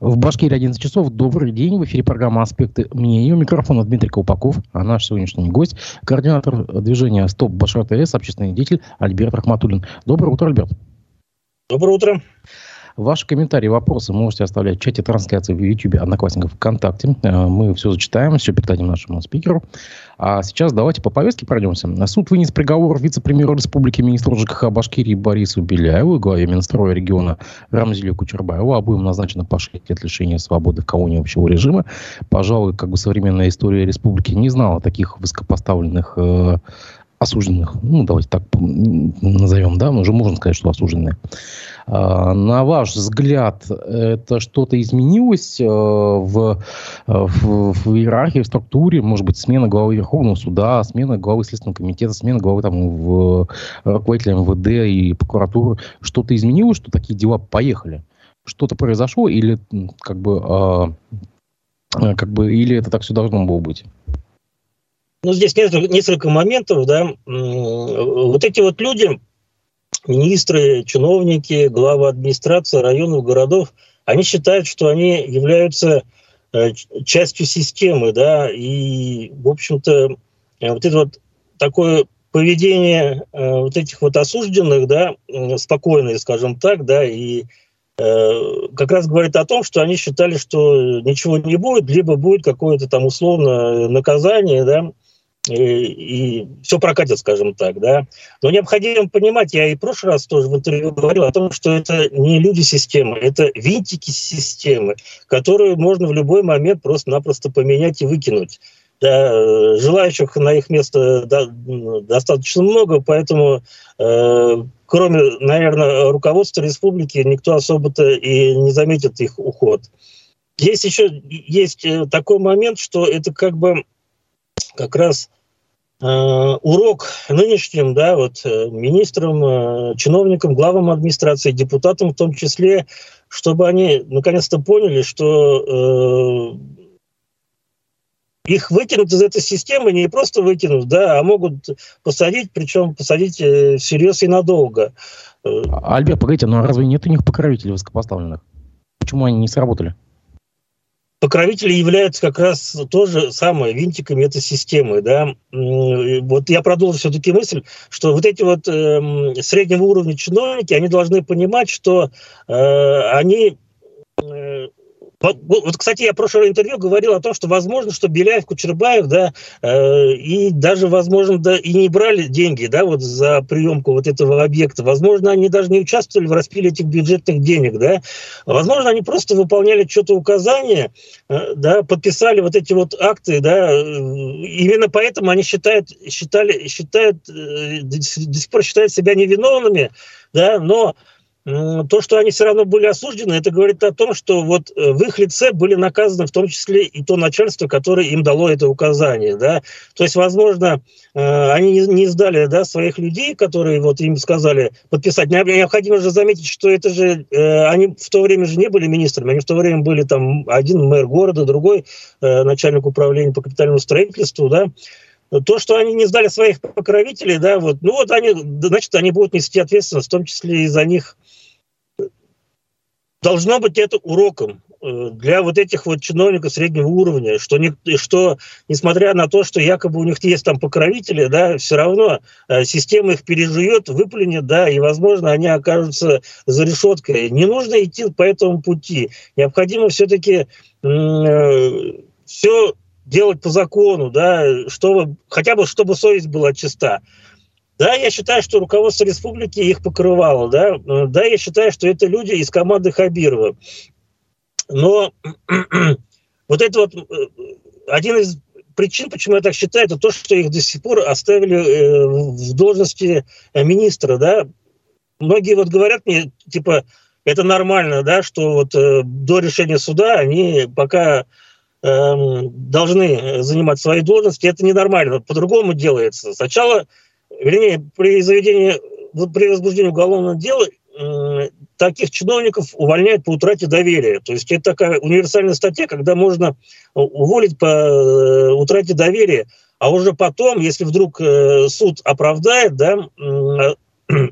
В Башкирии 11 часов. Добрый день. В эфире программа «Аспекты мнений». У микрофона Дмитрий Колпаков, а наш сегодняшний гость — координатор движения «СтопБашРТС», общественный деятель Альберт Рахматуллин. Доброе утро, Альберт. Доброе утро. Ваши комментарии, вопросы можете оставлять в чате трансляции в YouTube, Одноклассников, ВКонтакте. Мы все зачитаем, все передадим нашему спикеру. А сейчас давайте по повестке пройдемся. Суд вынес приговор вице-премьеру республики, министру ЖКХ Башкирии Борису Беляеву и главе Минстроя региона Рамзилю Кучарбаеву. Обоим назначено по 6 лет лишения свободы в колонии общего режима. Пожалуй, современная история республики не знала таких высокопоставленных осужденных, давайте так назовем, уже можно сказать, что осужденные. На ваш взгляд, это что-то изменилось в иерархии, в структуре? Может быть, смена главы Верховного суда, смена главы Следственного комитета, смена главы руководителя МВД и прокуратуры? Что-то изменилось, что такие дела поехали? Что-то произошло или или это так все должно было быть? Здесь несколько моментов, эти люди, министры, чиновники, главы администрации районов, городов, они считают, что они являются частью системы, и, в общем-то, такое поведение этих осужденных, спокойное, скажем так, и как раз говорит о том, что они считали, что ничего не будет, либо будет какое-то условно наказание, и все прокатит, скажем так, Но необходимо понимать, я и в прошлый раз тоже в интервью говорил о том, что это не люди системы, это винтики системы, которые можно в любой момент просто-напросто поменять и выкинуть. Желающих на их место достаточно много, поэтому, кроме, наверное, руководства республики, никто особо-то и не заметит их уход. Есть такой момент, что это как раз урок нынешним министрам, чиновникам, главам администрации, депутатам в том числе, чтобы они наконец-то поняли, что их выкинут из этой системы, не просто выкинут, а могут посадить, причем посадить всерьез и надолго. Альберт, погодите, разве нет у них покровителей высокопоставленных? Почему они не сработали? Покровители являются как раз тоже самое винтиками этой системы. Я продолжу все-таки мысль, что среднего уровня чиновники, они должны понимать, что они... кстати, я в прошлом интервью говорил о том, что возможно, что Беляев, Кучербаев, и даже, возможно, и не брали деньги, за приемку этого объекта. Возможно, они даже не участвовали в распиле этих бюджетных денег, Возможно, они просто выполняли что-то указания, подписали эти акты, Именно поэтому они до сих пор считают себя невиновными, но... То, что они все равно были осуждены, это говорит о том, что в их лице были наказаны в том числе и то начальство, которое им дало это указание. То есть, возможно, они не сдали своих людей, которые им сказали подписать. Необходимо же заметить, что это же они в то время же не были министрами, они в то время были один мэр города, другой начальник управления по капитальному строительству, То, что они не сдали своих покровителей, они будут нести ответственность, в том числе и за них. Должно быть это уроком для этих чиновников среднего уровня, что несмотря на то, что якобы у них есть покровители, все равно система их переживет, выплюнет, и, возможно, они окажутся за решеткой. Не нужно идти по этому пути. Необходимо все-таки все делать по закону, чтобы совесть была чиста. Я считаю, что руководство республики их покрывало, я считаю, что это люди из команды Хабирова. Но один из причин, почему я так считаю, это то, что их до сих пор оставили в должности министра, Многие говорят мне, это нормально, что до решения суда они пока должны занимать свои должности, это ненормально, по-другому делается. При возбуждении уголовного дела таких чиновников увольняют по утрате доверия. То есть это такая универсальная статья, когда можно уволить по утрате доверия, а уже потом, если вдруг суд оправдает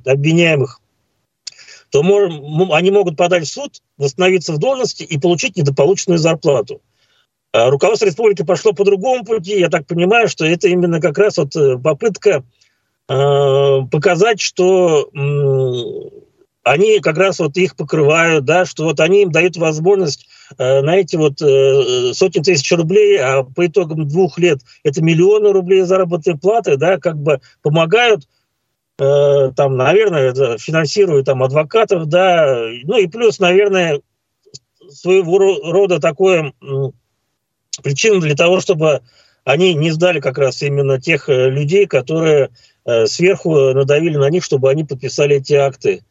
обвиняемых, то они могут подать в суд, восстановиться в должности и получить недополученную зарплату. А руководство республики пошло по другому пути. Я так понимаю, что это именно как раз вот попытка показать, что они как раз вот их покрывают, да, что вот они им дают возможность на эти вот сотни тысяч рублей, а по итогам 2 лет это миллионы рублей заработной платы, да, как бы помогают, там, наверное, финансируют там адвокатов, да, ну и плюс, наверное, своего рода такое причина для того, чтобы они не сдали как раз именно тех людей, которые сверху надавили на них, чтобы они подписали эти акты.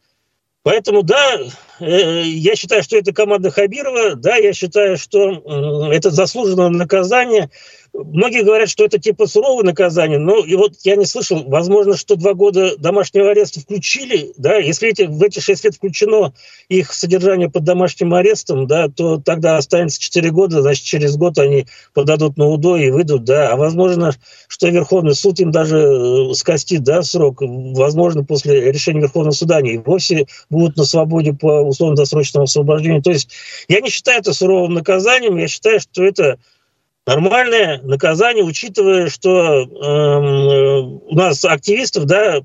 Поэтому, да, я считаю, что это команда Хабирова, да, я считаю, что это заслуженное наказание. Многие говорят, что это типа суровое наказание, но и вот я не слышал, возможно, что 2 года домашнего ареста включили, да, если в эти 6 лет включено их содержание под домашним арестом, да, то тогда останется 4 года, значит, через год они подадут на УДО и выйдут, да, а возможно, что Верховный суд им даже скостит, да, срок, возможно, после решения Верховного суда они вовсе будут на свободе по условно-досрочному освобождению, то есть я не считаю это суровым наказанием, я считаю, что это нормальное наказание, учитывая, что у нас активистов, да,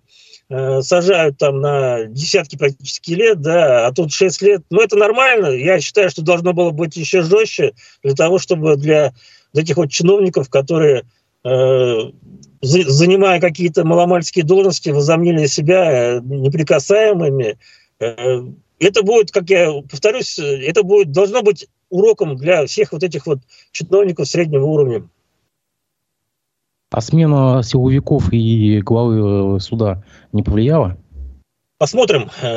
сажают там на десятки практически лет, да, а тут 6 лет. Но это нормально. Я считаю, что должно было быть еще жестче для того, чтобы для этих вот чиновников, которые, занимая какие-то маломальские должности, возомнили себя неприкасаемыми. Это будет, как я повторюсь, это будет, должно быть уроком для всех вот этих вот чиновников среднего уровня. А смена силовиков и главы суда не повлияла? Посмотрим на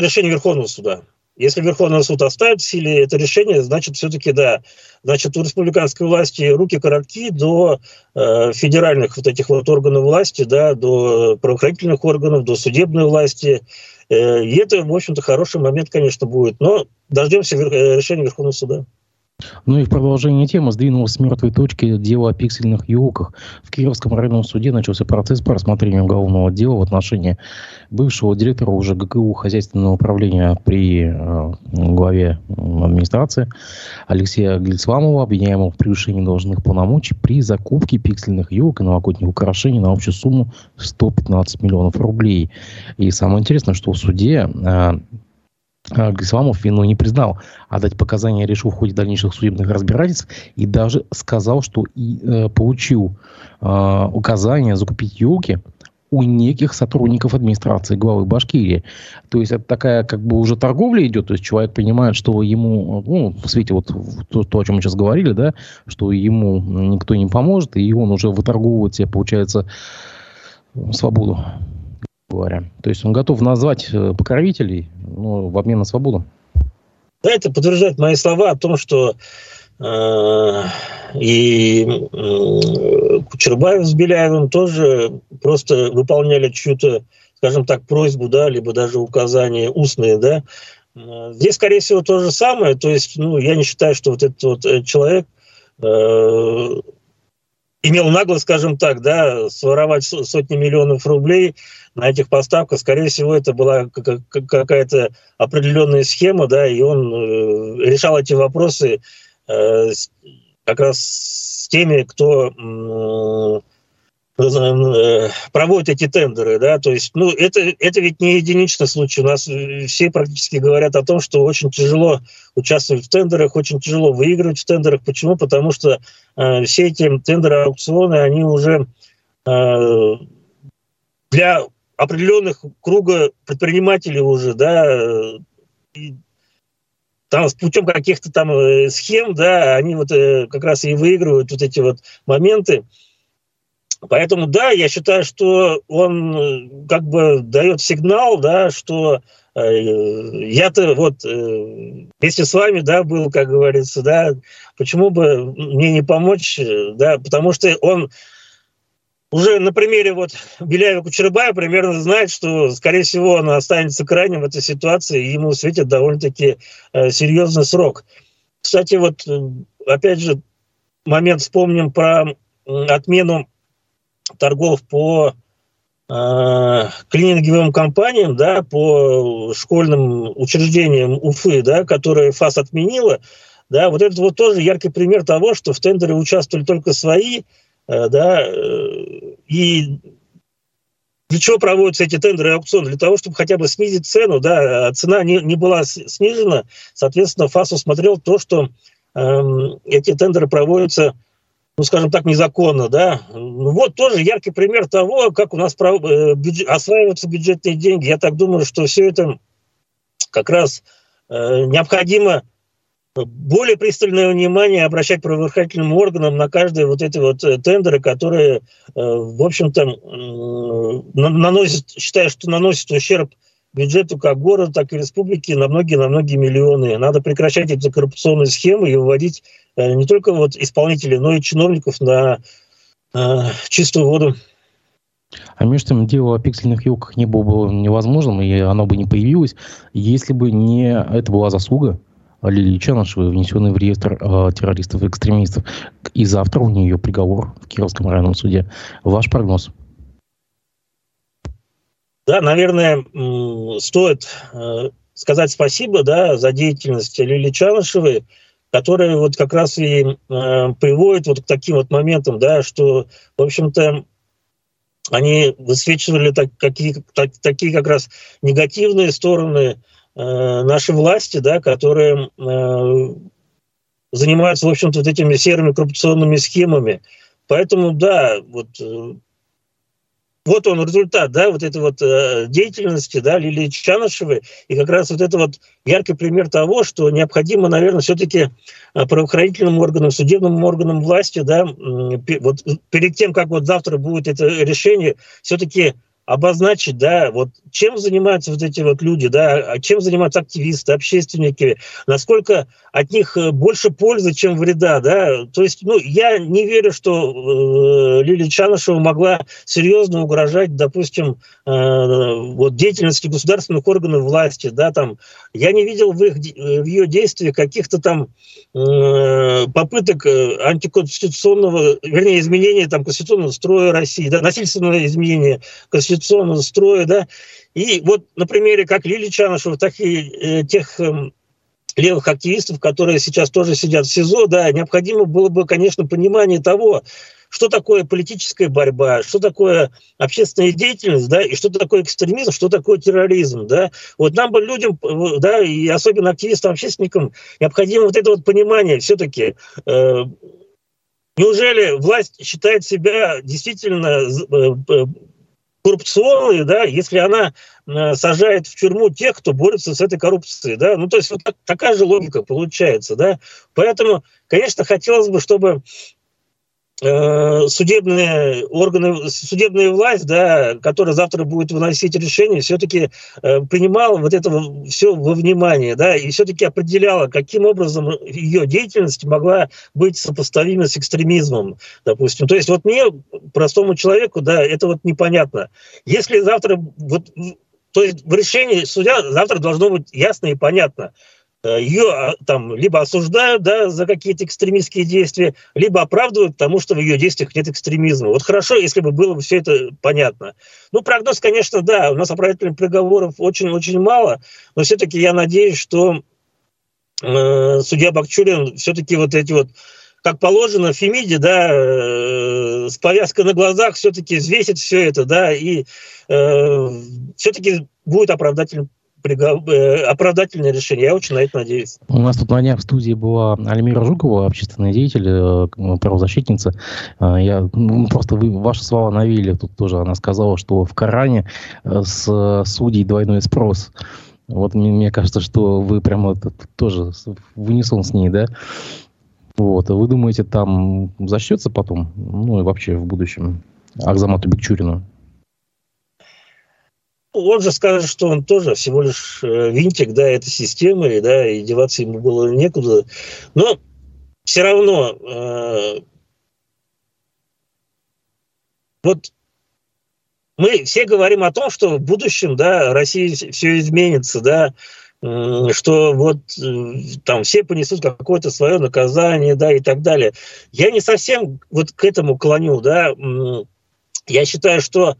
решение Верховного суда. Если Верховный суд оставит в силе это решение, значит, все-таки, да, значит, у республиканской власти руки коротки до федеральных вот этих вот органов власти, да, до правоохранительных органов, до судебной власти. И это, в общем-то, хороший момент, конечно, будет. Но дождемся решения Верховного суда. Ну и в продолжение темы сдвинулось с мертвой точки дело о пиксельных елках. В Кировском районном суде начался процесс по рассмотрению уголовного дела в отношении бывшего директора уже ГКУ хозяйственного управления при главе администрации Алексея Аглисламова, обвиняемого в превышении должностных полномочий при закупке пиксельных елок и новогодних украшений на общую сумму 115 миллионов рублей. И самое интересное, что в суде Аглисламов вину не признал, а дать показания решил в ходе дальнейших судебных разбирательств и даже сказал, что получил указание закупить елки у неких сотрудников администрации главы Башкирии. То есть это такая как бы уже торговля идет, то есть человек понимает, что ему, ну, в свете вот то, о чем мы сейчас говорили, да, что ему никто не поможет, и он уже выторговывает себе, получается, свободу. То есть он готов назвать покровителей, ну, в обмен на свободу. Да, это подтверждает мои слова о том, что Кучарбаев с Беляевым тоже просто выполняли чью-то, скажем так, просьбу, да, либо даже указания устные, да. Здесь, скорее всего, то же самое. То есть, ну, я не считаю, что вот этот вот человек имел наглость, скажем так, да, своровать сотни миллионов рублей на этих поставках. Скорее всего, это была какая-то определенная схема, да, и он решал эти вопросы как раз с теми, кто проводит эти тендеры, да, то есть, ну, это ведь не единичный случай. У нас все практически говорят о том, что очень тяжело участвовать в тендерах, очень тяжело выигрывать в тендерах. Почему? Потому что все эти тендеры, аукционы, они уже для определенных круга предпринимателей уже, да, и там с путем каких-то там схем, да, они вот как раз и выигрывают вот эти вот моменты. Поэтому, да, я считаю, что он как бы дает сигнал, да, что я-то вот вместе с вами, да, был, как говорится, да, почему бы мне не помочь, да, потому что он уже на примере вот Беляева-Кучарбаева примерно знает, что, скорее всего, он останется крайним в этой ситуации, и ему светит довольно-таки серьезный срок. Кстати, вот опять же момент вспомним про отмену торгов по клининговым компаниям, да, по школьным учреждениям Уфы, да, которые ФАС отменила, да, вот это вот тоже яркий пример того, что в тендере участвовали только свои, да, и для чего проводятся эти тендеры и аукционы? Для того, чтобы хотя бы снизить цену, да, цена не была снижена, соответственно, ФАС усмотрел то, что эти тендеры проводятся, ну, скажем так, незаконно, да. Вот тоже яркий пример того, как у нас осваиваются бюджетные деньги. Я так думаю, что все это как раз необходимо более пристальное внимание обращать правоохранительным органам на каждые вот эти вот тендеры, которые, в общем-то, наносят, считаю, что наносят ущерб бюджету как города, так и республики на многие миллионы. Надо прекращать эти коррупционные схемы и выводить не только вот исполнителей, но и чиновников на чистую воду. А между тем, дело о пиксельных елках не было бы невозможным, и оно бы не появилось, если бы не это была заслуга Лилии Чанышевой, внесенной в реестр террористов и экстремистов. И завтра у нее приговор в Кировском районном суде. Ваш прогноз? Да, наверное, стоит сказать спасибо, да, за деятельность Лилии Чанышевой, которая вот как раз и приводит вот к таким вот моментам, да, что, в общем-то, они высвечивали такие как раз негативные стороны нашей власти, да, которые занимаются, в общем-то, вот этими серыми коррупционными схемами. Поэтому, да, вот он результат, да, вот этой вот деятельности, да, Лилии Чанышевой, и как раз вот это вот яркий пример того, что необходимо, наверное, все-таки правоохранительным органам, судебным органам власти, да, вот перед тем, как вот завтра будет это решение, все-таки обозначить, да, вот чем занимаются вот эти вот люди, да, чем занимаются активисты, общественники, насколько от них больше пользы, чем вреда, да. То есть, ну, я не верю, что Лилия Чанышева могла серьезно угрожать, допустим, вот деятельности государственных органов власти, да, там. Я не видел в ее действиях каких-то там попыток антиконституционного, вернее, изменения там конституционного строя России, да, насильственного изменения конституционного строя, да, и вот на примере как Лилии Чанышевой, так и тех левых активистов, которые сейчас тоже сидят в СИЗО, да, необходимо было бы, конечно, понимание того, что такое политическая борьба, что такое общественная деятельность, да, и что такое экстремизм, что такое терроризм, да. Вот нам бы людям, да, и особенно активистам, общественникам, необходимо вот это вот понимание все-таки. Неужели власть считает себя действительно коррупционные, да, если она сажает в тюрьму тех, кто борется с этой коррупцией, да, ну, то есть вот такая же логика получается, да, поэтому, конечно, хотелось бы, чтобы судебные органы, судебная власть, да, которая завтра будет выносить решение, все-таки принимала вот это все во внимание, да, и все-таки определяла, каким образом ее деятельность могла быть сопоставима с экстремизмом, допустим. То есть вот мне, простому человеку, да, это вот непонятно. Если завтра, вот, то есть в решении судья завтра должно быть ясно и понятно. Ее там либо осуждают, да, за какие-то экстремистские действия, либо оправдывают, потому что в ее действиях нет экстремизма. Вот хорошо, если бы было все это понятно. Ну, прогноз, конечно, да, у нас оправдательных приговоров очень-очень мало, но все-таки я надеюсь, что судья Бикчурин все-таки вот эти вот, как положено, в Фемиде, да, с повязкой на глазах все-таки взвесит все это, да, и все-таки будет оправдательное решение. Я очень на это надеюсь. У нас тут на днях в студии была Альмира Жукова, общественный деятель, правозащитница. Я, просто ваши слова навели. Тут тоже она сказала, что в Коране с судей двойной спрос. Вот мне кажется, что вы прямо тоже в унисон с ней, да? Вот. Вы думаете, там зачтется потом? Ну и вообще в будущем Акзамату Бикчурину? Он же скажет, что он тоже всего лишь винтик, да, этой системы, да, и деваться ему было некуда. Но все равно вот мы все говорим о том, что в будущем, да, России все изменится, да, что вот там все понесут какое-то свое наказание, да, и так далее. Я не совсем вот к этому клоню, да. Я считаю, что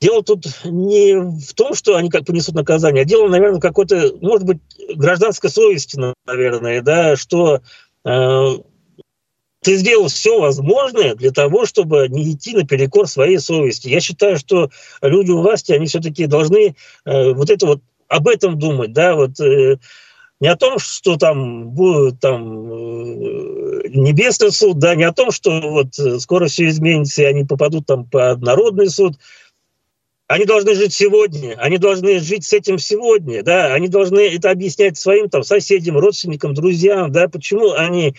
Дело тут не в том, что они как понесут наказание, а дело, наверное, какой-то, может быть, гражданской совести, наверное, да, что ты сделал все возможное для того, чтобы не идти наперекор своей совести. Я считаю, что люди у власти, они все-таки должны об этом думать, да, не о том, что там будет небесный суд, да, не о том, что скоро все изменится, и они попадут там под народный суд. Они должны жить сегодня, они должны жить с этим сегодня, да, они должны это объяснять своим соседям, родственникам, друзьям, да, почему они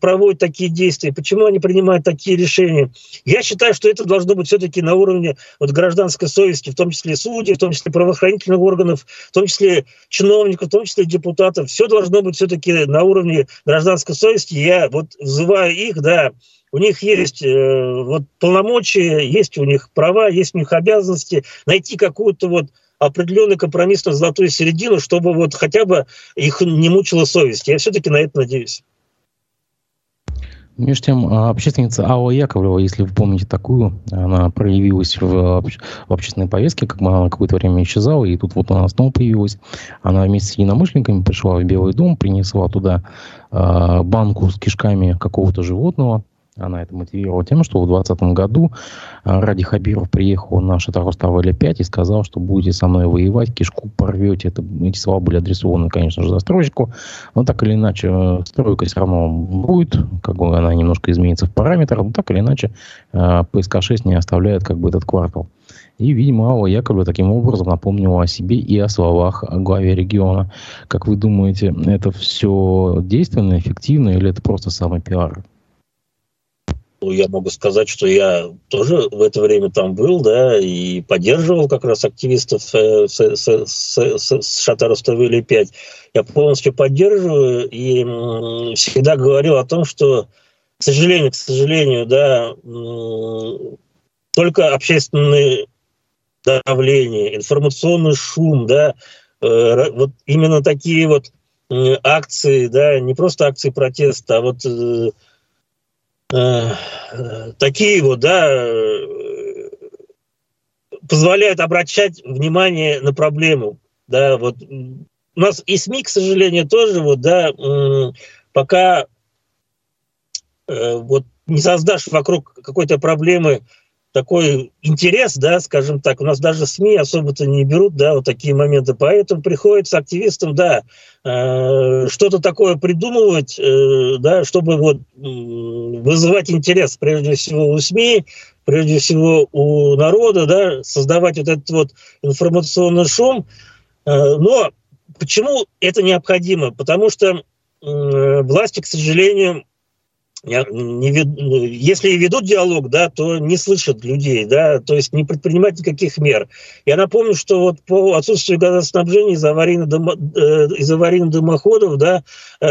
проводят такие действия, почему они принимают такие решения. Я считаю, что это должно быть все-таки на уровне гражданской совести, в том числе судей, в том числе правоохранительных органов, в том числе чиновников, в том числе депутатов. Все должно быть все-таки на уровне гражданской совести. Я взываю их, да. У них есть полномочия, есть у них права, есть у них обязанности найти какую-то определенную компромиссную золотую середину, чтобы хотя бы их не мучила совесть. Я все-таки на это надеюсь. Между тем, общественница Алла Яковлева, если вы помните такую, она проявилась в общественной повестке, как бы она какое-то время исчезала, и тут она снова появилась. Она вместе с единомышленниками пришла в Белый дом, принесла туда банку с кишками какого-то животного. Она это мотивировала тем, что в 2020 году Радий Хабиров приехал на Шота Руставели 5 и сказал, что будете со мной воевать, кишку порвете. Эти слова были адресованы, конечно же, застройщику. Но так или иначе, стройка все равно будет, она немножко изменится в параметрах, но так или иначе ПСК-6 не оставляет этот квартал. И, видимо, Алла Яковлева таким образом напомнила о себе и о словах о главе региона. Как вы думаете, это все действенно, эффективно или это просто самый пиар? Я могу сказать, что я тоже в это время там был, да, и поддерживал как раз активистов с Шота Руставели 5. Я полностью поддерживаю и всегда говорил о том, что, к сожалению, да, только общественное давление, информационный шум, да, именно такие акции, да, не просто акции протеста, а такие позволяют обращать внимание на проблему. Да, у нас и СМИ, к сожалению, тоже пока не создашь вокруг какой-то проблемы такой интерес, да, скажем так, у нас даже СМИ особо-то не берут, да, такие моменты, поэтому приходится активистам, да, что-то такое придумывать, да, чтобы вызывать интерес, прежде всего, у СМИ, прежде всего, у народа, да, создавать этот информационный шум. Но почему это необходимо? Потому что власти, к сожалению, если и ведут диалог, да, то не слышат людей, да, то есть не предпринимают никаких мер. Я напомню, что по отсутствию газоснабжения из аварийных дымоходов, да,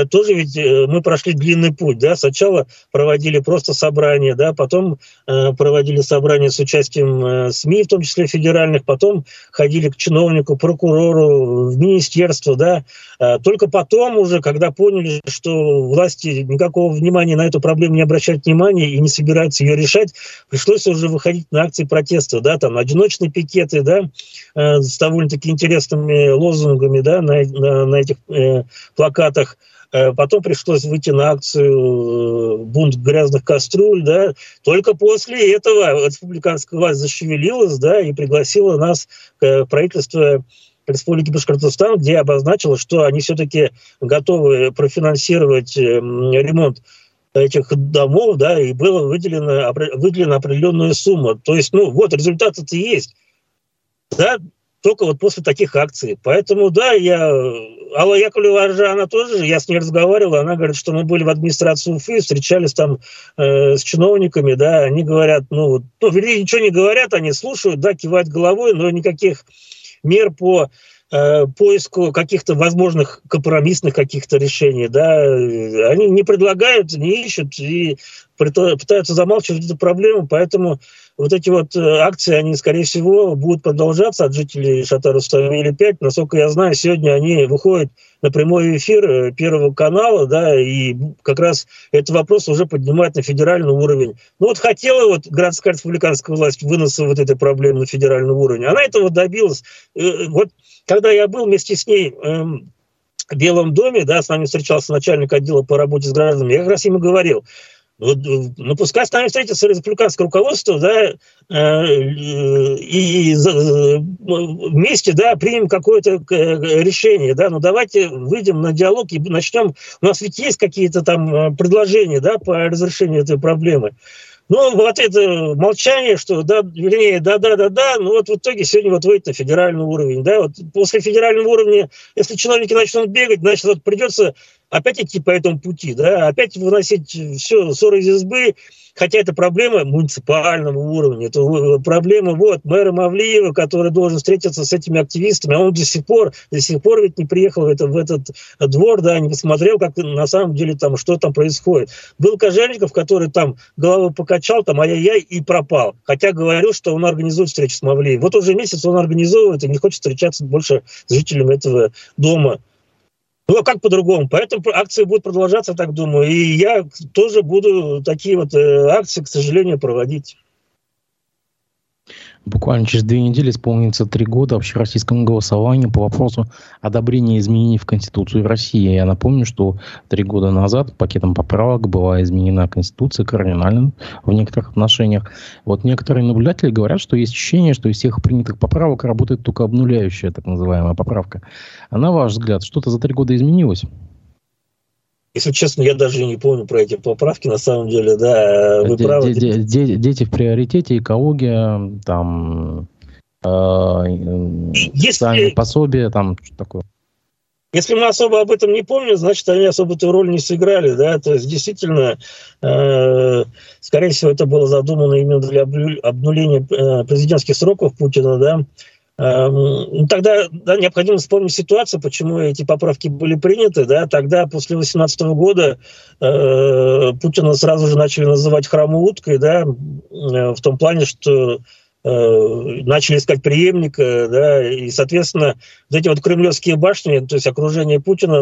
тоже ведь мы прошли длинный путь, да, сначала проводили просто собрания, да, потом проводили собрания с участием СМИ, в том числе федеральных, потом ходили к чиновнику, прокурору, в министерство, да, только потом уже, когда поняли, что власти никакого внимания на эту проблему не обращают внимания и не собираются ее решать, пришлось уже выходить на акции протеста, да, там одиночные пикеты, да, с довольно-таки интересными лозунгами, да, на этих плакатах. Потом пришлось выйти на акцию «Бунт грязных кастрюль», да. Только после этого республиканская власть зашевелилась, да, и пригласила нас к правительству Республики Башкортостан, где обозначила, что они все-таки готовы профинансировать ремонт этих домов, да, и была выделена определенная сумма. То есть, результаты-то есть, да, только после таких акций. Поэтому, да, Алла Яковлева, она тоже, я с ней разговаривал, она говорит, что мы были в администрации Уфы, встречались там с чиновниками, да, они говорят, ничего не говорят, они слушают, да, кивают головой, но никаких мер по поиску каких-то возможных компромиссных каких-то решений, да, они не предлагают, не ищут и пытаются замалчивать эту проблему, поэтому Вот эти вот акции, они, скорее всего, будут продолжаться от жителей Шота Руставели 5. Насколько я знаю, сегодня они выходят на прямой эфир Первого канала, да, и как раз этот вопрос уже поднимает на федеральный уровень. Ну вот хотела вот городская республиканская власть выноса вот этой проблемы на федеральный уровень. Она этого добилась. Вот когда я был вместе с ней в Белом доме, да, с нами встречался начальник отдела по работе с гражданами, я как раз ему говорил: ну, пускай с нами встретится республиканское руководство, да, и вместе, да, примем какое-то решение, да, но давайте выйдем на диалог и начнем. У нас ведь есть какие-то там предложения, да, по разрешению этой проблемы. Ну, вот это молчание, что да, вернее, да, но вот в итоге сегодня вот выйдет на федеральный уровень, да, вот после федерального уровня, если чиновники начнут бегать, значит, вот придется опять идти по этому пути, да, опять выносить все ссоры из избы, хотя это проблема муниципального уровня, это проблема вот мэра Мавлиева, который должен встретиться с этими активистами, а он до сих пор ведь не приехал в этот двор, да, не посмотрел, как на самом деле там, что там происходит. Был Кожевников, который там голову покачал, там ай-яй-яй, и пропал, хотя говорил, что он организует встречу с Мавлиевым. Вот уже месяц он организовывает и не хочет встречаться больше с жителями этого дома. Ну, а как по-другому? Поэтому акции будут продолжаться, так думаю. И я тоже буду такие вот акции, к сожалению, проводить. Буквально через 2 недели исполнится 3 года общероссийскому голосованию по вопросу одобрения изменений в Конституцию России. Я напомню, что 3 года назад пакетом поправок была изменена Конституция кардинально в некоторых отношениях. Вот некоторые наблюдатели говорят, что есть ощущение, что из всех принятых поправок работает только обнуляющая так называемая поправка. А на ваш взгляд, что-то за 3 года изменилось? Если честно, я даже не помню про эти поправки, на самом деле, да, вы правы. Дети в приоритете, экология, там, социальные пособия, там, что такое. Если мы особо об этом не помним, значит, они особо эту роль не сыграли, да, то есть, действительно, скорее всего, это было задумано именно для обнуления президентских сроков Путина, да. Тогда, да, необходимо вспомнить ситуацию, почему эти поправки были приняты. Да? Тогда, после 2018 года, Путина сразу же начали называть хромоуткой, да? В том плане, что начали искать преемника, да? И, соответственно, вот эти вот кремлевские башни, то есть окружение Путина,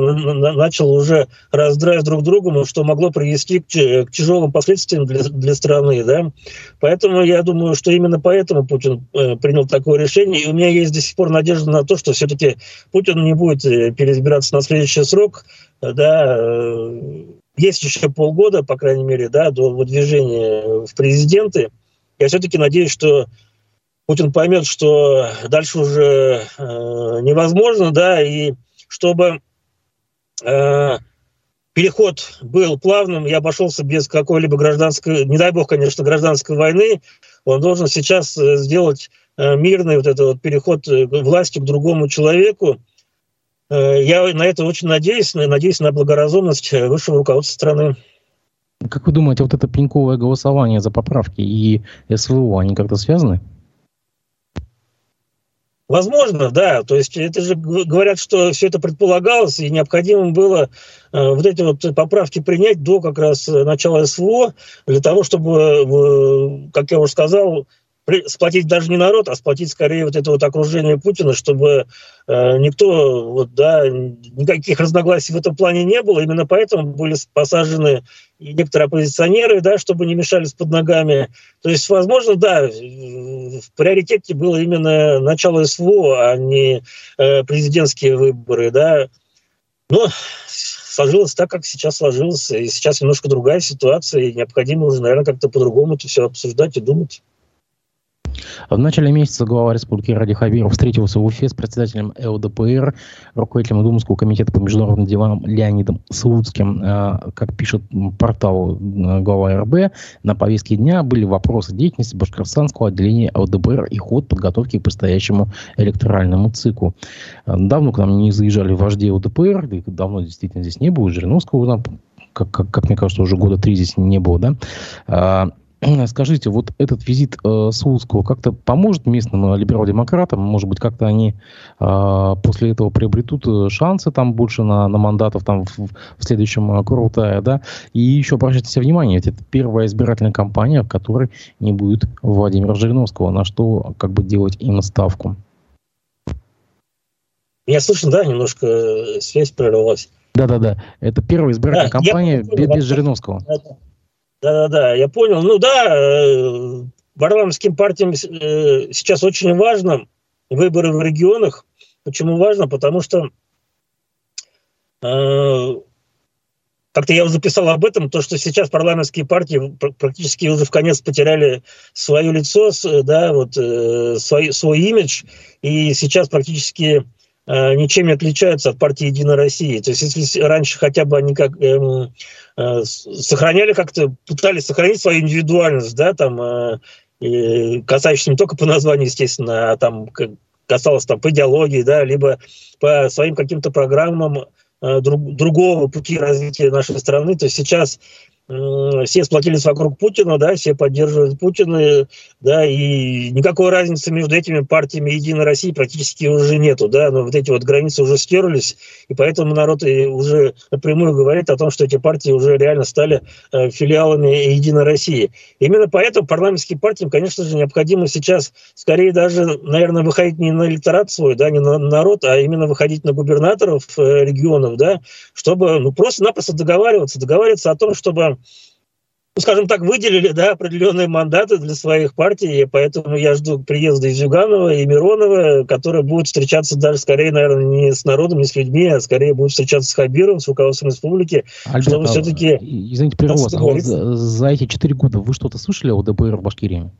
начало уже раздрать друг другом, что могло привести к тяжелым последствиям для страны. Да? Поэтому я думаю, что именно поэтому Путин принял такое решение. И у меня есть до сих пор надежда на то, что все-таки Путин не будет переизбираться на следующий срок. Да? Есть еще полгода, по крайней мере, да, до выдвижения в президенты. Я все-таки надеюсь, что Путин поймет, что дальше уже невозможно, да, и чтобы переход был плавным и обошелся без какой-либо гражданской, не дай бог, конечно, гражданской войны, он должен сейчас сделать мирный вот этот вот переход власти к другому человеку. Я на это очень надеюсь на благоразумность высшего руководства страны. Как вы думаете, вот это пеньковое голосование за поправки и СВО, они как-то связаны? Возможно, да. То есть это же говорят, что все это предполагалось, и необходимо было вот эти вот поправки принять до как раз начала СВО, для того, чтобы, как я уже сказал, сплотить даже не народ, а сплотить скорее вот это вот окружение Путина, чтобы никто, вот, да, никаких разногласий в этом плане не было. Именно поэтому были посажены и некоторые оппозиционеры, да, чтобы не мешались под ногами. То есть, возможно, да, в приоритете было именно начало СВО, а не президентские выборы, да. Но сложилось так, как сейчас сложилось. И сейчас немножко другая ситуация, и необходимо уже, наверное, как-то по-другому это все обсуждать и думать. В начале месяца глава республики Радий Хабиров встретился в Уфе с председателем ЛДПР, руководителем Думского комитета по международным делам Леонидом Слуцким. Как пишет портал глава РБ, на повестке дня были вопросы деятельности башкортостанского отделения ЛДПР и ход подготовки к предстоящему электоральному циклу. Давно к нам не заезжали вожди ЛДПР, да и давно действительно здесь не было, Жириновского, как мне кажется, уже года 3 здесь не было, да? Скажите, вот этот визит Слуцкого как-то поможет местным либерал-демократам? Может быть, как-то они после этого приобретут шансы там больше на мандатов там в следующем Курултае, да? И еще обращайте внимание, это первая избирательная кампания, в которой не будет Владимира Жириновского. На что как бы делать им ставку? Меня слышно, да? Немножко связь прервалась. Да-да-да. Это первая избирательная кампания без Жириновского. Да-да-да, я понял. Ну да, варламским партиям сейчас очень важно выборы в регионах. Почему важно? Потому что как-то я записал об этом, то, что сейчас парламентские партии практически уже в конец потеряли свое лицо, да, вот, свой имидж, и сейчас практически ничем не отличаются от партии «Единой России». То есть если раньше хотя бы они как сохраняли как-то, пытались сохранить свою индивидуальность, да, там, касающуюся не только по названию, естественно, а там касалось там по идеологии, да, либо по своим каким-то программам другого пути развития нашей страны. То есть сейчас все сплотились вокруг Путина, да, все поддерживают Путина, да, и никакой разницы между этими партиями «Единой России» практически уже нету, да, но вот эти вот границы уже стерлись, и поэтому народ уже напрямую говорит о том, что эти партии уже реально стали филиалами «Единой России». Именно поэтому парламентским партиям, конечно же, необходимо сейчас скорее даже, наверное, выходить не на электорат свой, да, не на народ, а именно выходить на губернаторов регионов, да, чтобы, ну, просто-напросто договариваться о том, чтобы, ну, скажем так, выделили, да, определенные мандаты для своих партий, и поэтому я жду приезда и Зюганова, и Миронова, которые будут встречаться даже скорее, наверное, не с народом, не с людьми, а скорее будут встречаться с Хабировым, с руководством республики, Альберт, чтобы все-таки... Извините, прервалась, а вот за эти 4 года вы что-то слышали о ЛДПР в Башкирии?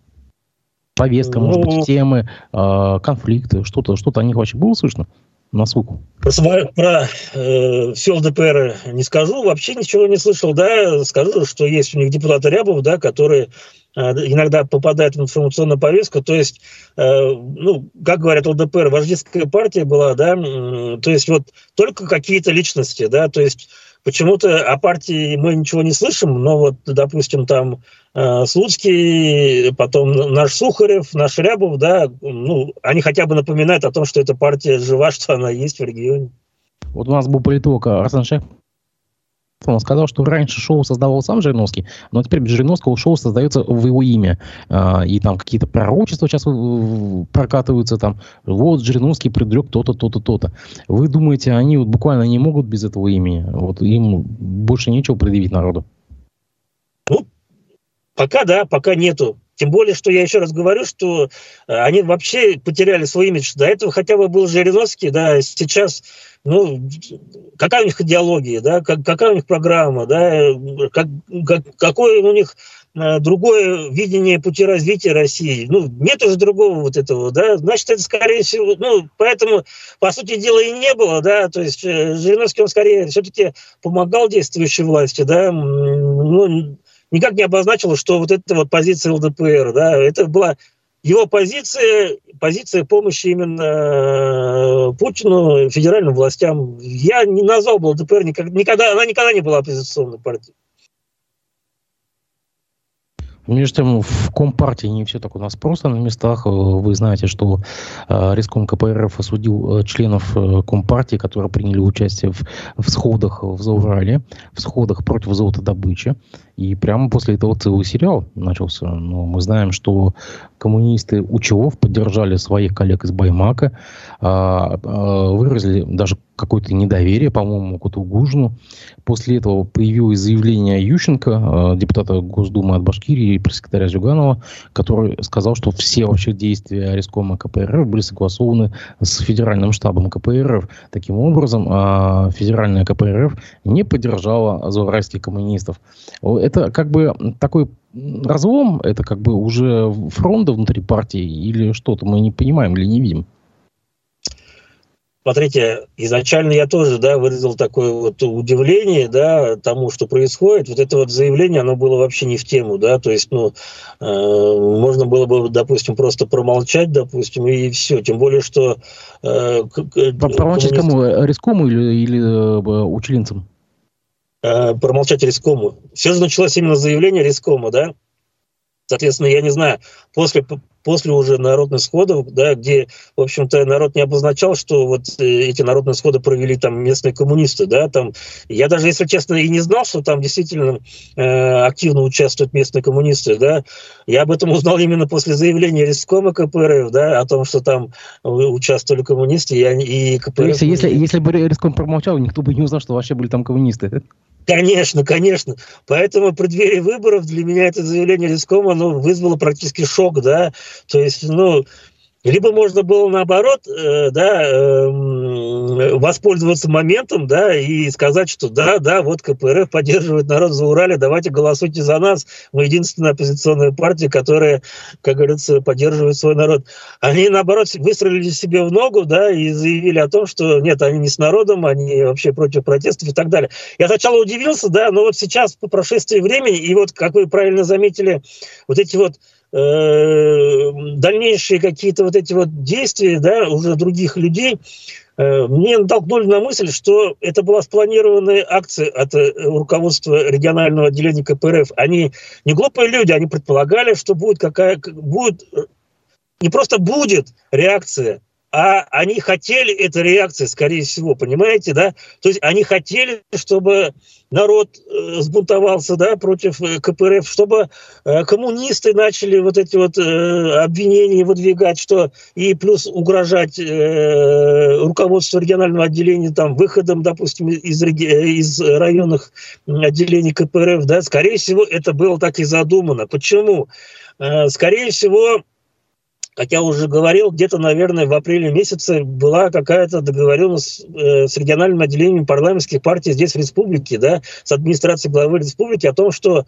Повестка, может быть, темы, конфликты, что-то о них вообще было слышно? Насколько? Про все ЛДПР не скажу, вообще ничего не слышал, да, скажу, что есть у них депутат Рябов, да, который иногда попадает в информационную повестку, то есть, ну, как говорят, ЛДПР вождистская партия была, да, то есть вот только какие-то личности, да, то есть почему-то о партии мы ничего не слышим, но вот, допустим, там Слуцкий, потом наш Сухарев, наш Рябов, да, ну, они хотя бы напоминают о том, что эта партия жива, что она есть в регионе. Вот у нас был политолог Арсен Шех. Он сказал, что раньше шоу создавал сам Жириновский, но теперь без Жириновского шоу создается в его имя. И там какие-то пророчества сейчас прокатываются, там, вот Жириновский предрек то-то, то-то, то-то. Вы думаете, они вот буквально не могут без этого имени? Вот им больше нечего предъявить народу? Ну, пока да, пока нету. Тем более, что я еще раз говорю, что они вообще потеряли свой имидж. До этого хотя бы был Жириновский, да, сейчас, ну, какая у них идеология, да, какая у них программа, да, какое у них другое видение пути развития России. Ну, нет уже другого вот этого, да, значит, это, скорее всего, ну, поэтому, по сути дела, и не было, да, то есть Жириновский, он, скорее, все-таки помогал действующей власти, да, ну, никак не обозначило, что вот эта вот позиция ЛДПР, да, это была его позиция помощи именно Путину, федеральным властям. Я не назвал бы ЛДПР никогда, она никогда не была оппозиционной партией. Между тем, в Компартии не все так у нас просто на местах. Вы знаете, что реском КПРФ осудил членов Компартии, которые приняли участие в сходах в Заурале, в сходах против золотодобычи. И прямо после этого целый сериал начался. Но мы знаем, что коммунисты Училов поддержали своих коллег из Баймака, выразили даже какое-то недоверие, по-моему, Кутугужину. После этого появилось заявление Ющенко, депутата Госдумы от Башкирии и пресс-секретаря Зюганова, который сказал, что все вообще действия рескома КПРФ были согласованы с федеральным штабом КПРФ. Таким образом, федеральная КПРФ не поддержала зауральских коммунистов. Это как бы такой разлом, это как бы уже фронта внутри партии или что-то мы не понимаем или не видим? Смотрите, изначально я тоже, да, выразил такое вот удивление, да, тому, что происходит. Вот это вот заявление, оно было вообще не в тему, да, то есть, ну, можно было бы, допустим, просто промолчать, допустим, и все. Тем более, что... промолчать кому? Рескому или училинцам? Промолчать рескому. Все же началось именно с заявления рескома, да? Соответственно, я не знаю, после уже народных сходов, да, где, в общем-то, народ не обозначал, что вот эти народные сходы провели там местные коммунисты, да, там, я даже, если честно, и не знал, что там действительно активно участвуют местные коммунисты, да, я об этом узнал именно после заявления Рескома КПРФ, да, о том, что там участвовали коммунисты, и КПРФ... Если бы Реском промолчал, никто бы не узнал, что вообще были там коммунисты. Конечно, конечно. Поэтому в преддверии выборов для меня это заявление Рескома, оно вызвало практически шок, да. То есть, ну, либо можно было наоборот, воспользоваться моментом, да, и сказать, что да, вот КПРФ поддерживает народ за Урале, давайте голосуйте за нас, мы единственная оппозиционная партия, которая, как говорится, поддерживает свой народ. Они, наоборот, выстрелили себе в ногу, да, и заявили о том, что нет, они не с народом, они вообще против протестов и так далее. Я сначала удивился, да, но вот сейчас, по прошествии времени, и вот, как вы правильно заметили, вот эти вот дальнейшие какие-то вот эти вот действия, да, уже других людей, мне натолкнули на мысль, что это была спланированная акция от руководства регионального отделения КПРФ. Они не глупые люди, они предполагали, что будет реакция, а они хотели этой реакции, скорее всего, понимаете, да? То есть они хотели, чтобы народ сбунтовался, да, против КПРФ, чтобы коммунисты начали вот эти вот обвинения выдвигать, что и плюс угрожать руководству регионального отделения там выходом, допустим, из районных отделений КПРФ, да? Скорее всего, это было так и задумано. Почему? Скорее всего, как я уже говорил, где-то, наверное, в апреле месяце была какая-то договоренность с региональным отделением парламентских партий здесь, в республике, да, с администрацией главы республики о том, что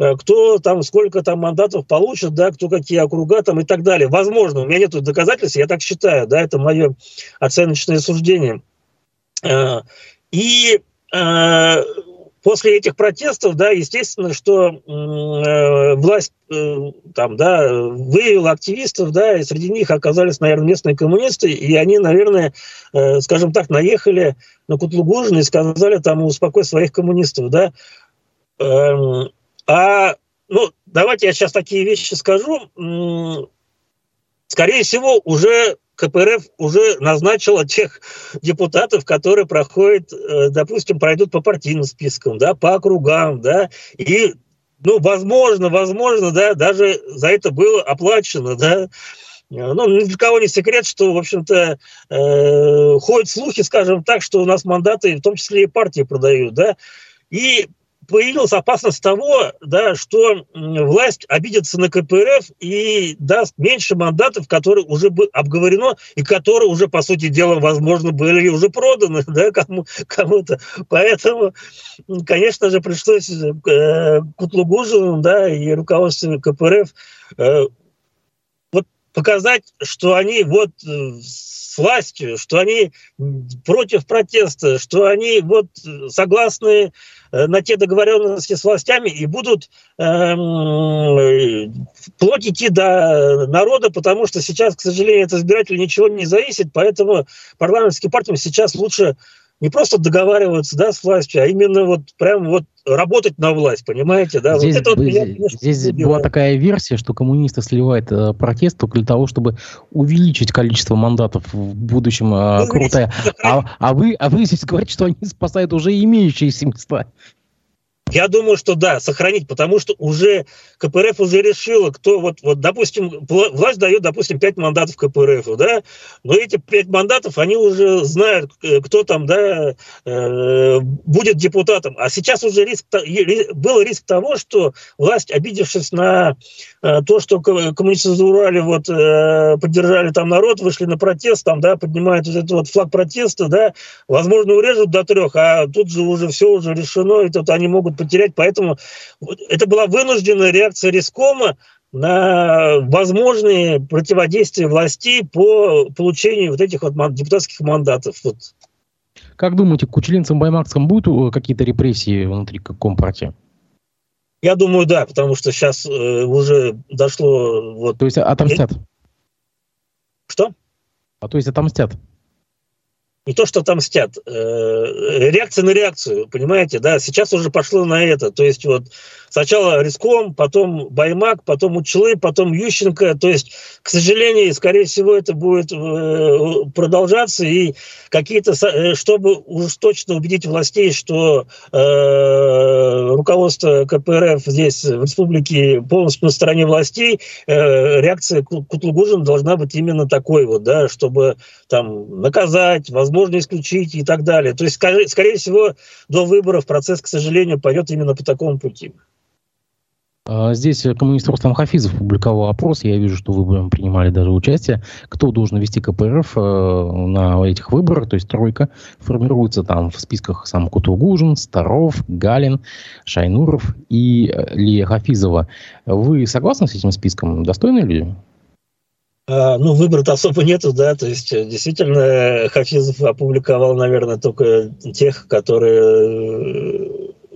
кто там, сколько там мандатов получит, да, кто какие округа там и так далее. Возможно, у меня нет доказательств, я так считаю, да, это мое оценочное суждение. И после этих протестов, да, естественно, что власть там, да, выявила активистов, да, и среди них оказались, наверное, местные коммунисты, и они, наверное, скажем так, наехали на Кутугужина и сказали там: успокой своих коммунистов, да. Давайте я сейчас такие вещи скажу. Скорее всего, уже КПРФ уже назначила тех депутатов, которые проходят, допустим, пройдут по партийным спискам, да, по округам, да, и, ну, возможно, да, даже за это было оплачено, да. Ну, ни для кого не секрет, что, в общем-то, ходят слухи, скажем так, что у нас мандаты, в том числе и партии, продают, да, и появилась опасность того, да, что власть обидится на КПРФ и даст меньше мандатов, которые уже бы обговорено и которые уже, по сути дела, возможно, были уже проданы, да, кому-то. Поэтому, конечно же, пришлось Кутугужину, да, и руководству КПРФ показать, что они вот с властью, что они против протеста, что они вот согласны на те договоренности с властями и будут вплоть идти до народа, потому что сейчас, к сожалению, от избирателя ничего не зависит, поэтому парламентским партиям сейчас лучше не просто договариваться, да, с властью, а именно вот прям вот работать на власть, понимаете, да? Здесь, вот это вот здесь была такая версия, что коммунисты сливают протест только для того, чтобы увеличить количество мандатов в будущем Курултая. А вы здесь говорите, что они спасают уже имеющиеся места. Я думаю, что да, сохранить, потому что уже КПРФ уже решила, кто вот допустим, власть дает, допустим, 5 мандатов КПРФ, да, но эти 5 мандатов, они уже знают, кто там, да, будет депутатом. А сейчас уже был риск того, что власть, обидевшись на то, что коммунисты за Урале вот поддержали там народ, вышли на протест, там, да, поднимают вот этот вот флаг протеста, да, возможно, урежут до 3, а тут же уже все уже решено, и тут они могут потерять, поэтому это была вынужденная реакция Рескома на возможные противодействия власти по получению вот этих вот депутатских мандатов. Вот. Как думаете, к кучелинцам и баймакцам будут какие-то репрессии внутри компартии? Я думаю, да, потому что сейчас уже дошло... Вот... То есть отомстят? Что? То есть отомстят? не то, что там мстят, реакция на реакцию, понимаете, да, сейчас уже пошло на это, то есть вот сначала Реском, потом Баймак, потом Учлы, потом Ющенко, то есть, к сожалению, скорее всего, это будет продолжаться, и какие-то, чтобы уж точно убедить властей, что руководство КПРФ здесь, в республике, полностью на стороне властей, реакция Кутугужина должна быть именно такой вот, да, чтобы там наказать, возможно, исключить и так далее. То есть, скорее всего, до выборов процесс, к сожалению, пойдет именно по такому пути. Здесь коммунист Рустам Хафизов публиковал опрос. Я вижу, что вы принимали даже участие. Кто должен вести КПРФ на этих выборах? То есть тройка формируется там в списках сам Кутугужин, Старов, Галин, Шайнуров и Лия Хафизова. Вы согласны с этим списком? Достойны люди? Ну, выбора-то особо нету, да, то есть действительно Хафизов опубликовал, наверное, только тех, которые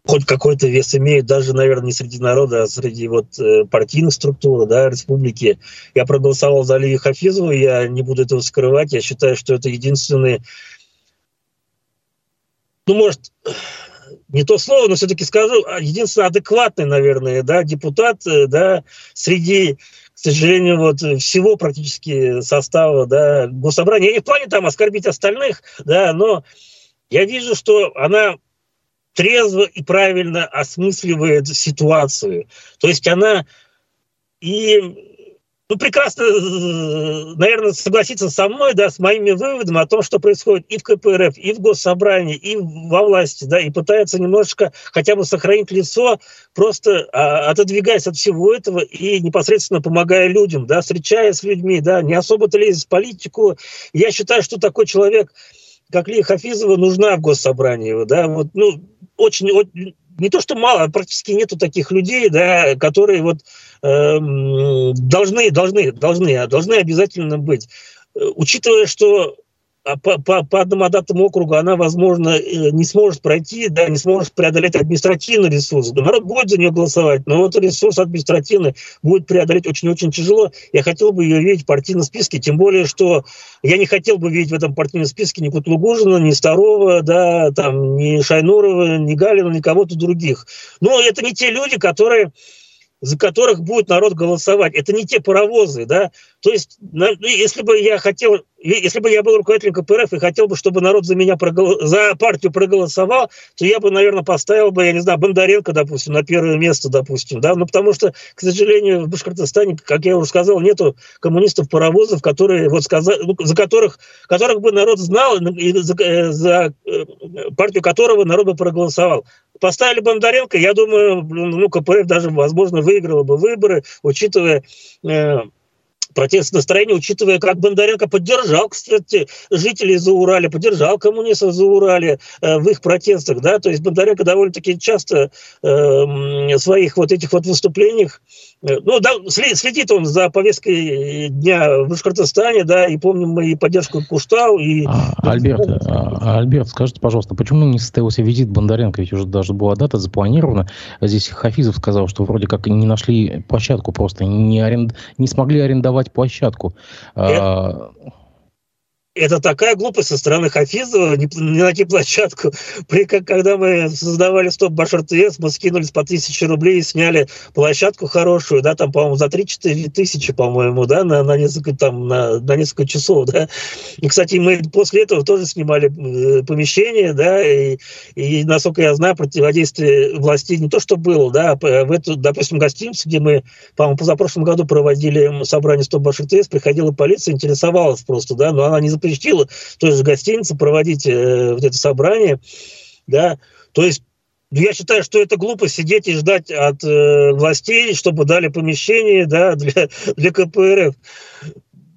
хоть какой-то вес имеют, даже, наверное, не среди народа, а среди вот партийных структур, да, республики. Я проголосовал за Лию Хафизову, я не буду этого скрывать, я считаю, что это единственный, ну, может, не то слово, но все-таки скажу, единственный адекватный, наверное, да, депутат, да, среди, к сожалению, вот всего практически состава, да, госсобрания. Я не в плане там оскорбить остальных, да, но я вижу, что она трезво и правильно осмысливает ситуацию. То есть она и, ну, прекрасно, наверное, согласится со мной, да, с моими выводами о том, что происходит и в КПРФ, и в Госсобрании, и во власти, да, и пытается немножечко хотя бы сохранить лицо, просто отодвигаясь от всего этого и непосредственно помогая людям, да, встречаясь с людьми, да, не особо-то лезет в политику. Я считаю, что такой человек, как Лия Хафизова, нужна в Госсобрании, да, вот, ну, очень не то что мало, практически нету таких людей, да, которые вот должны обязательно быть. Учитывая, что по одномандатному округу она, возможно, не сможет пройти, да, не сможет преодолеть административный ресурс. Народ будет за нее голосовать, но вот ресурс административный будет преодолеть очень-очень тяжело. Я хотел бы ее видеть в партийном списке, тем более, что я не хотел бы видеть в этом партийном списке ни Кутугужина, ни Старова, да, там, ни Шайнурова, ни Галина, ни кого-то других. Но это не те люди, которые... за которых будет народ голосовать. Это не те паровозы, да. То есть, если бы я хотел, если бы я был руководителем КПРФ и хотел бы, чтобы народ за меня за партию проголосовал, то я бы, наверное, поставил бы, я не знаю, Бондаренко, допустим, на первое место, допустим, да. Ну, потому что, к сожалению, в Башкортостане, как я уже сказал, нету коммунистов-паровозов, которые вот за которых бы народ знал, и за партию которого народ бы проголосовал. Поставили Бондаренко, я думаю, ну, КПРФ даже, возможно, выиграла бы выборы, учитывая протестное настроение, учитывая, как Бондаренко поддержал, кстати, жителей Зауралья, поддержал коммунистов Зауралья в их протестах, да, то есть Бондаренко довольно-таки часто в своих вот этих вот выступлениях, ну, да, следит он за повесткой дня в Башкортостане, да, и помним мы и поддержку Куштау, и... Альберт, скажите, пожалуйста, почему не состоялся визит Бондаренко, ведь уже даже была дата запланирована, здесь Хафизов сказал, что вроде как не нашли площадку просто, не смогли арендовать площадку. Это такая глупость со стороны Хафизова, не найти площадку. Когда мы создавали СтопБашРТС, мы скинулись по 1000 рублей и сняли площадку хорошую, да, там, по-моему, за 3-4 тысячи, по-моему, да, на несколько, там, на несколько часов, да. И, кстати, мы после этого тоже снимали помещение, да, и насколько я знаю, противодействие властей не то что было, да, в эту, допустим, гостиницу, где мы, по-моему, позапрошлом году проводили собрание СтопБашРТС, приходила полиция, интересовалась просто, да, но она не запрещила той же гостинице проводить вот это собрание, да, то есть я считаю, что это глупо сидеть и ждать от властей, чтобы дали помещение, да, для КПРФ.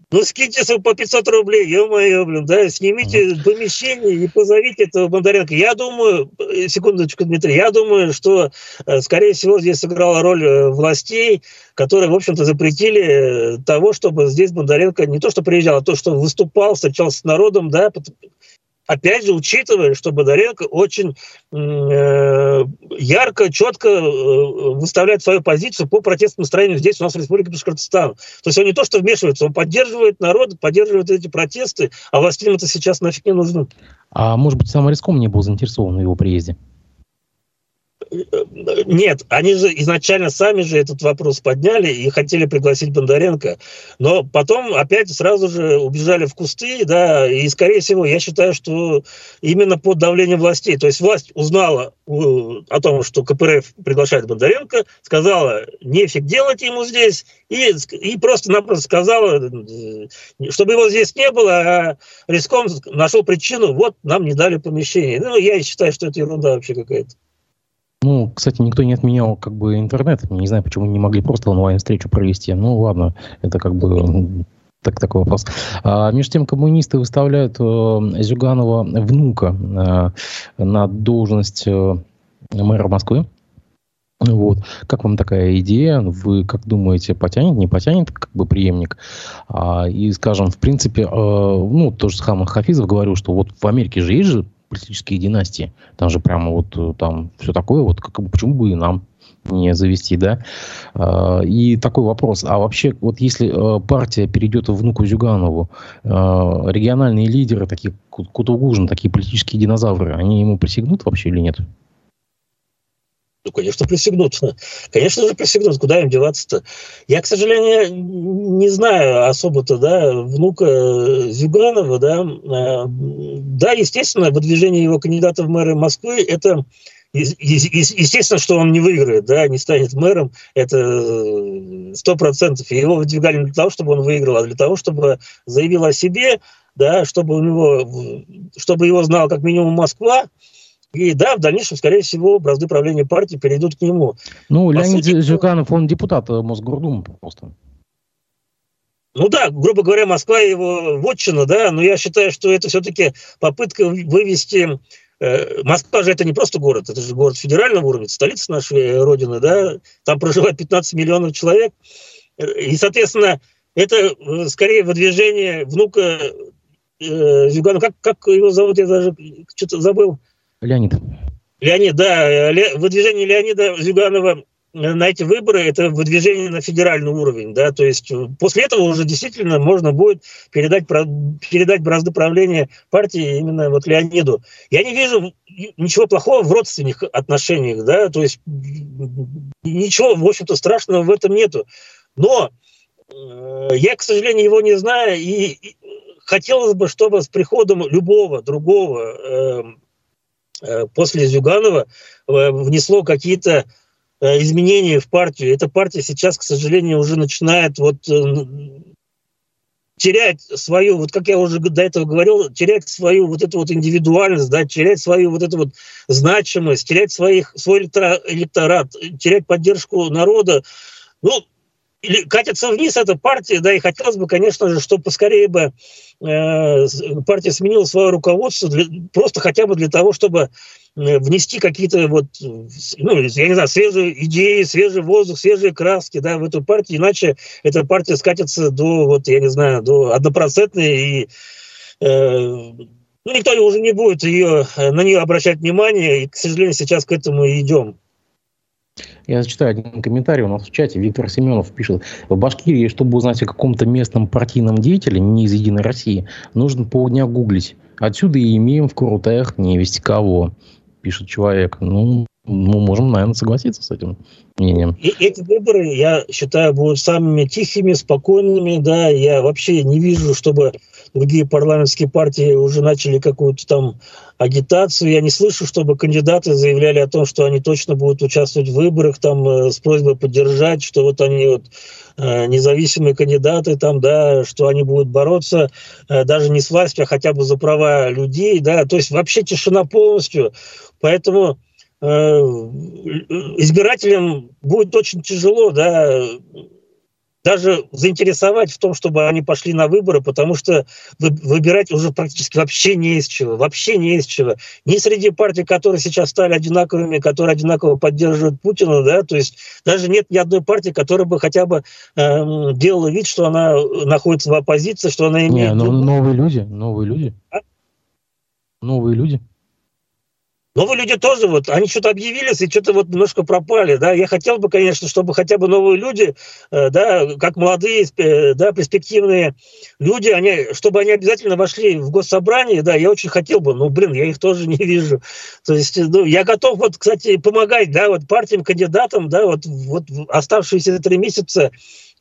Ну, скиньте по 500 рублей, ё-моё, блин, да, снимите помещение и позовите этого Бондаренко. Я думаю, секундочку, Дмитрий, я думаю, что, скорее всего, здесь сыграла роль властей, которые, в общем-то, запретили того, чтобы здесь Бондаренко не то что приезжал, а то, что выступал, встречался с народом, да, Опять же, учитывая, что Бондаренко очень ярко, четко выставляет свою позицию по протестным настроениям здесь у нас в Республике Башкортостан. То есть он не то что вмешивается, он поддерживает народ, поддерживает эти протесты, а властям это сейчас нафиг не нужно. А может быть, сам Реском не был заинтересован в его приезде? Нет, они же изначально сами же этот вопрос подняли и хотели пригласить Бондаренко. Но потом опять сразу же убежали в кусты, да, и, скорее всего, я считаю, что именно под давлением властей. То есть власть узнала о том, что КПРФ приглашает Бондаренко, сказала, нефиг делать ему здесь, и просто-напросто сказала, чтобы его здесь не было, а Реском нашел причину, вот нам не дали помещение. Ну, я считаю, что это ерунда вообще какая-то. Ну, кстати, никто не отменял как бы интернет. Не знаю, почему не могли просто онлайн-встречу провести. Ну, ладно, это как бы такой вопрос. Между тем, коммунисты выставляют Зюганова внука на должность мэра Москвы. Вот. Как вам такая идея? Вы как думаете, потянет, не потянет как бы преемник? И, скажем, в принципе, ну, тоже сам Хафизов говорил, что вот в Америке же есть же политические династии, там же прямо вот там все такое, вот как, почему бы и нам не завести, да? И такой вопрос, а вообще, вот если партия перейдет внуку Зюганову, региональные лидеры, такие Кутугужин, такие политические динозавры, они ему присягнут вообще или нет? Ну, конечно, присягнут. Конечно же, присягнут. Куда им деваться-то? Я, к сожалению, не знаю особо-то, да, внука Зюганова, да. Да, естественно, выдвижение его кандидата в мэры Москвы, это... Естественно, что он не выиграет, да, не станет мэром, это 100%. Его выдвигали не для того, чтобы он выиграл, а для того, чтобы заявил о себе, да, чтобы у него, чтобы его знал как минимум Москва. И да, в дальнейшем, скорее всего, бразды правления партии перейдут к нему. Ну, Леонид Зюганов, он депутат Мосгордумы просто. Ну да, грубо говоря, Москва его вотчина, да, но я считаю, что это все-таки попытка вывести... Москва же это не просто город, это же город федерального уровня, столица нашей родины, да, там проживает 15 миллионов человек, и, соответственно, это скорее выдвижение внука Зюганова, как его зовут, я даже что-то забыл. Леонид, да. Выдвижение Леонида Зюганова на эти выборы – это выдвижение на федеральный уровень. Да? То есть после этого уже действительно можно будет передать бразды правления партии именно вот Леониду. Я не вижу ничего плохого в родственных отношениях. Да? То есть ничего, в общем-то, страшного в этом нету. Но я, к сожалению, его не знаю. И хотелось бы, чтобы с приходом любого другого после Зюганова внесло какие-то изменения в партию. Эта партия сейчас, к сожалению, уже начинает вот терять свою, вот как я уже до этого говорил, терять свою вот эту вот индивидуальность, да, терять свою вот эту вот значимость, терять свой электорат, терять поддержку народа. Ну, или катится вниз эта партия, да, и хотелось бы, конечно же, чтобы поскорее бы партия сменила свое руководство, просто хотя бы для того, чтобы внести какие-то вот, ну, я не знаю, свежие идеи, свежий воздух, свежие краски, да, в эту партию, иначе эта партия скатится до, вот, я не знаю, до 1%, и ну, никто уже не будет на нее обращать внимание, и, к сожалению, сейчас к этому и идем. Я зачитаю один комментарий у нас в чате. Виктор Семенов пишет. В Башкирии, чтобы узнать о каком-то местном партийном деятеле, не из «Единой России», нужно полдня гуглить. Отсюда и имеем в Курултаях невесть кого, пишет человек. Ну, мы можем, наверное, согласиться с этим мнением. И эти выборы, я считаю, будут самыми тихими, спокойными. Да, я вообще не вижу, чтобы другие парламентские партии уже начали какую-то там агитацию. Я не слышу, чтобы кандидаты заявляли о том, что они точно будут участвовать в выборах, там, с просьбой поддержать, что вот они вот независимые кандидаты, там, да, что они будут бороться даже не с властью, а хотя бы за права людей. Да. То есть вообще тишина полностью. Поэтому избирателям будет очень тяжело, да, даже заинтересовать в том, чтобы они пошли на выборы, потому что выбирать уже практически вообще не из чего. Ни среди партий, которые сейчас стали одинаковыми, которые одинаково поддерживают Путина, да, то есть даже нет ни одной партии, которая бы хотя бы делала вид, что она находится в оппозиции, что она имеет... Не, но новые люди. Новые люди. Новые люди тоже, вот, они что-то объявились и что-то вот немножко пропали, да, я хотел бы, конечно, чтобы хотя бы новые люди, да, как молодые, да, перспективные люди, они, чтобы они обязательно вошли в госсобрание, да, я очень хотел бы, но, блин, я их тоже не вижу, то есть, ну, я готов, вот, кстати, помогать, да, вот, партиям, кандидатам, да, вот оставшиеся 3 месяца,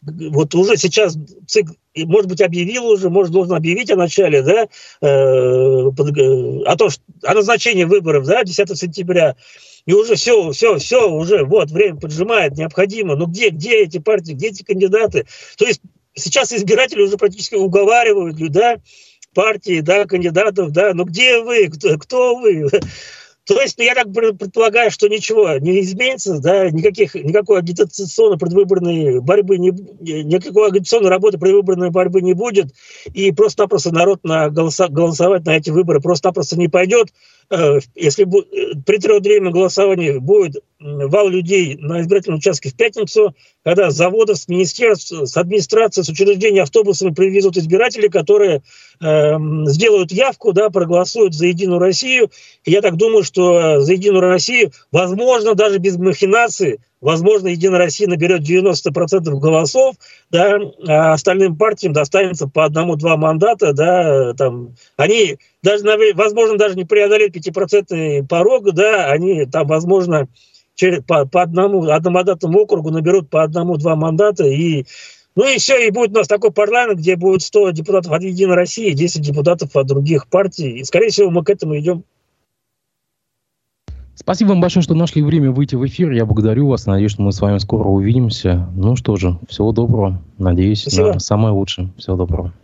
вот уже сейчас ЦИК, может быть, объявил уже, может, должен объявить о начале, да, о назначении выборов, да, 10 сентября. И уже все, уже вот время поджимает, необходимо. Но где эти партии, где эти кандидаты? То есть сейчас избиратели уже практически уговаривают, да, партии, да, кандидатов, да, но где вы, кто вы? То есть, ну, я так предполагаю, что ничего не изменится, да, никакой агитационно-предвыборной борьбы никакой агитационной работы предвыборной борьбы не будет, и просто-напросто народ голосовать на эти выборы просто-напросто не пойдет. Если при 3-дневном голосовании будет вал людей на избирательном участке в пятницу, когда с заводов, с министерств, с администрации, с учреждений автобусами привезут избирателей, которые сделают явку, да, проголосуют за «Единую Россию». И я так думаю, что за «Единую Россию», возможно, даже без махинации, возможно, «Единая Россия» наберет 90% голосов, да, а остальным партиям достанется по 1-2 мандата. Да, там, они, даже, возможно, даже не преодолеют 5% порог, да, они, там, возможно, по одномандатному округу наберут по 1-2 мандата. И все, и будет у нас такой парламент, где будет 100 депутатов от «Единой России», 10 депутатов от других партий. И, скорее всего, мы к этому идем. Спасибо вам большое, что нашли время выйти в эфир. Я благодарю вас. Надеюсь, что мы с вами скоро увидимся. Ну что же, всего доброго. Надеюсь, на самое лучшее. Всего доброго.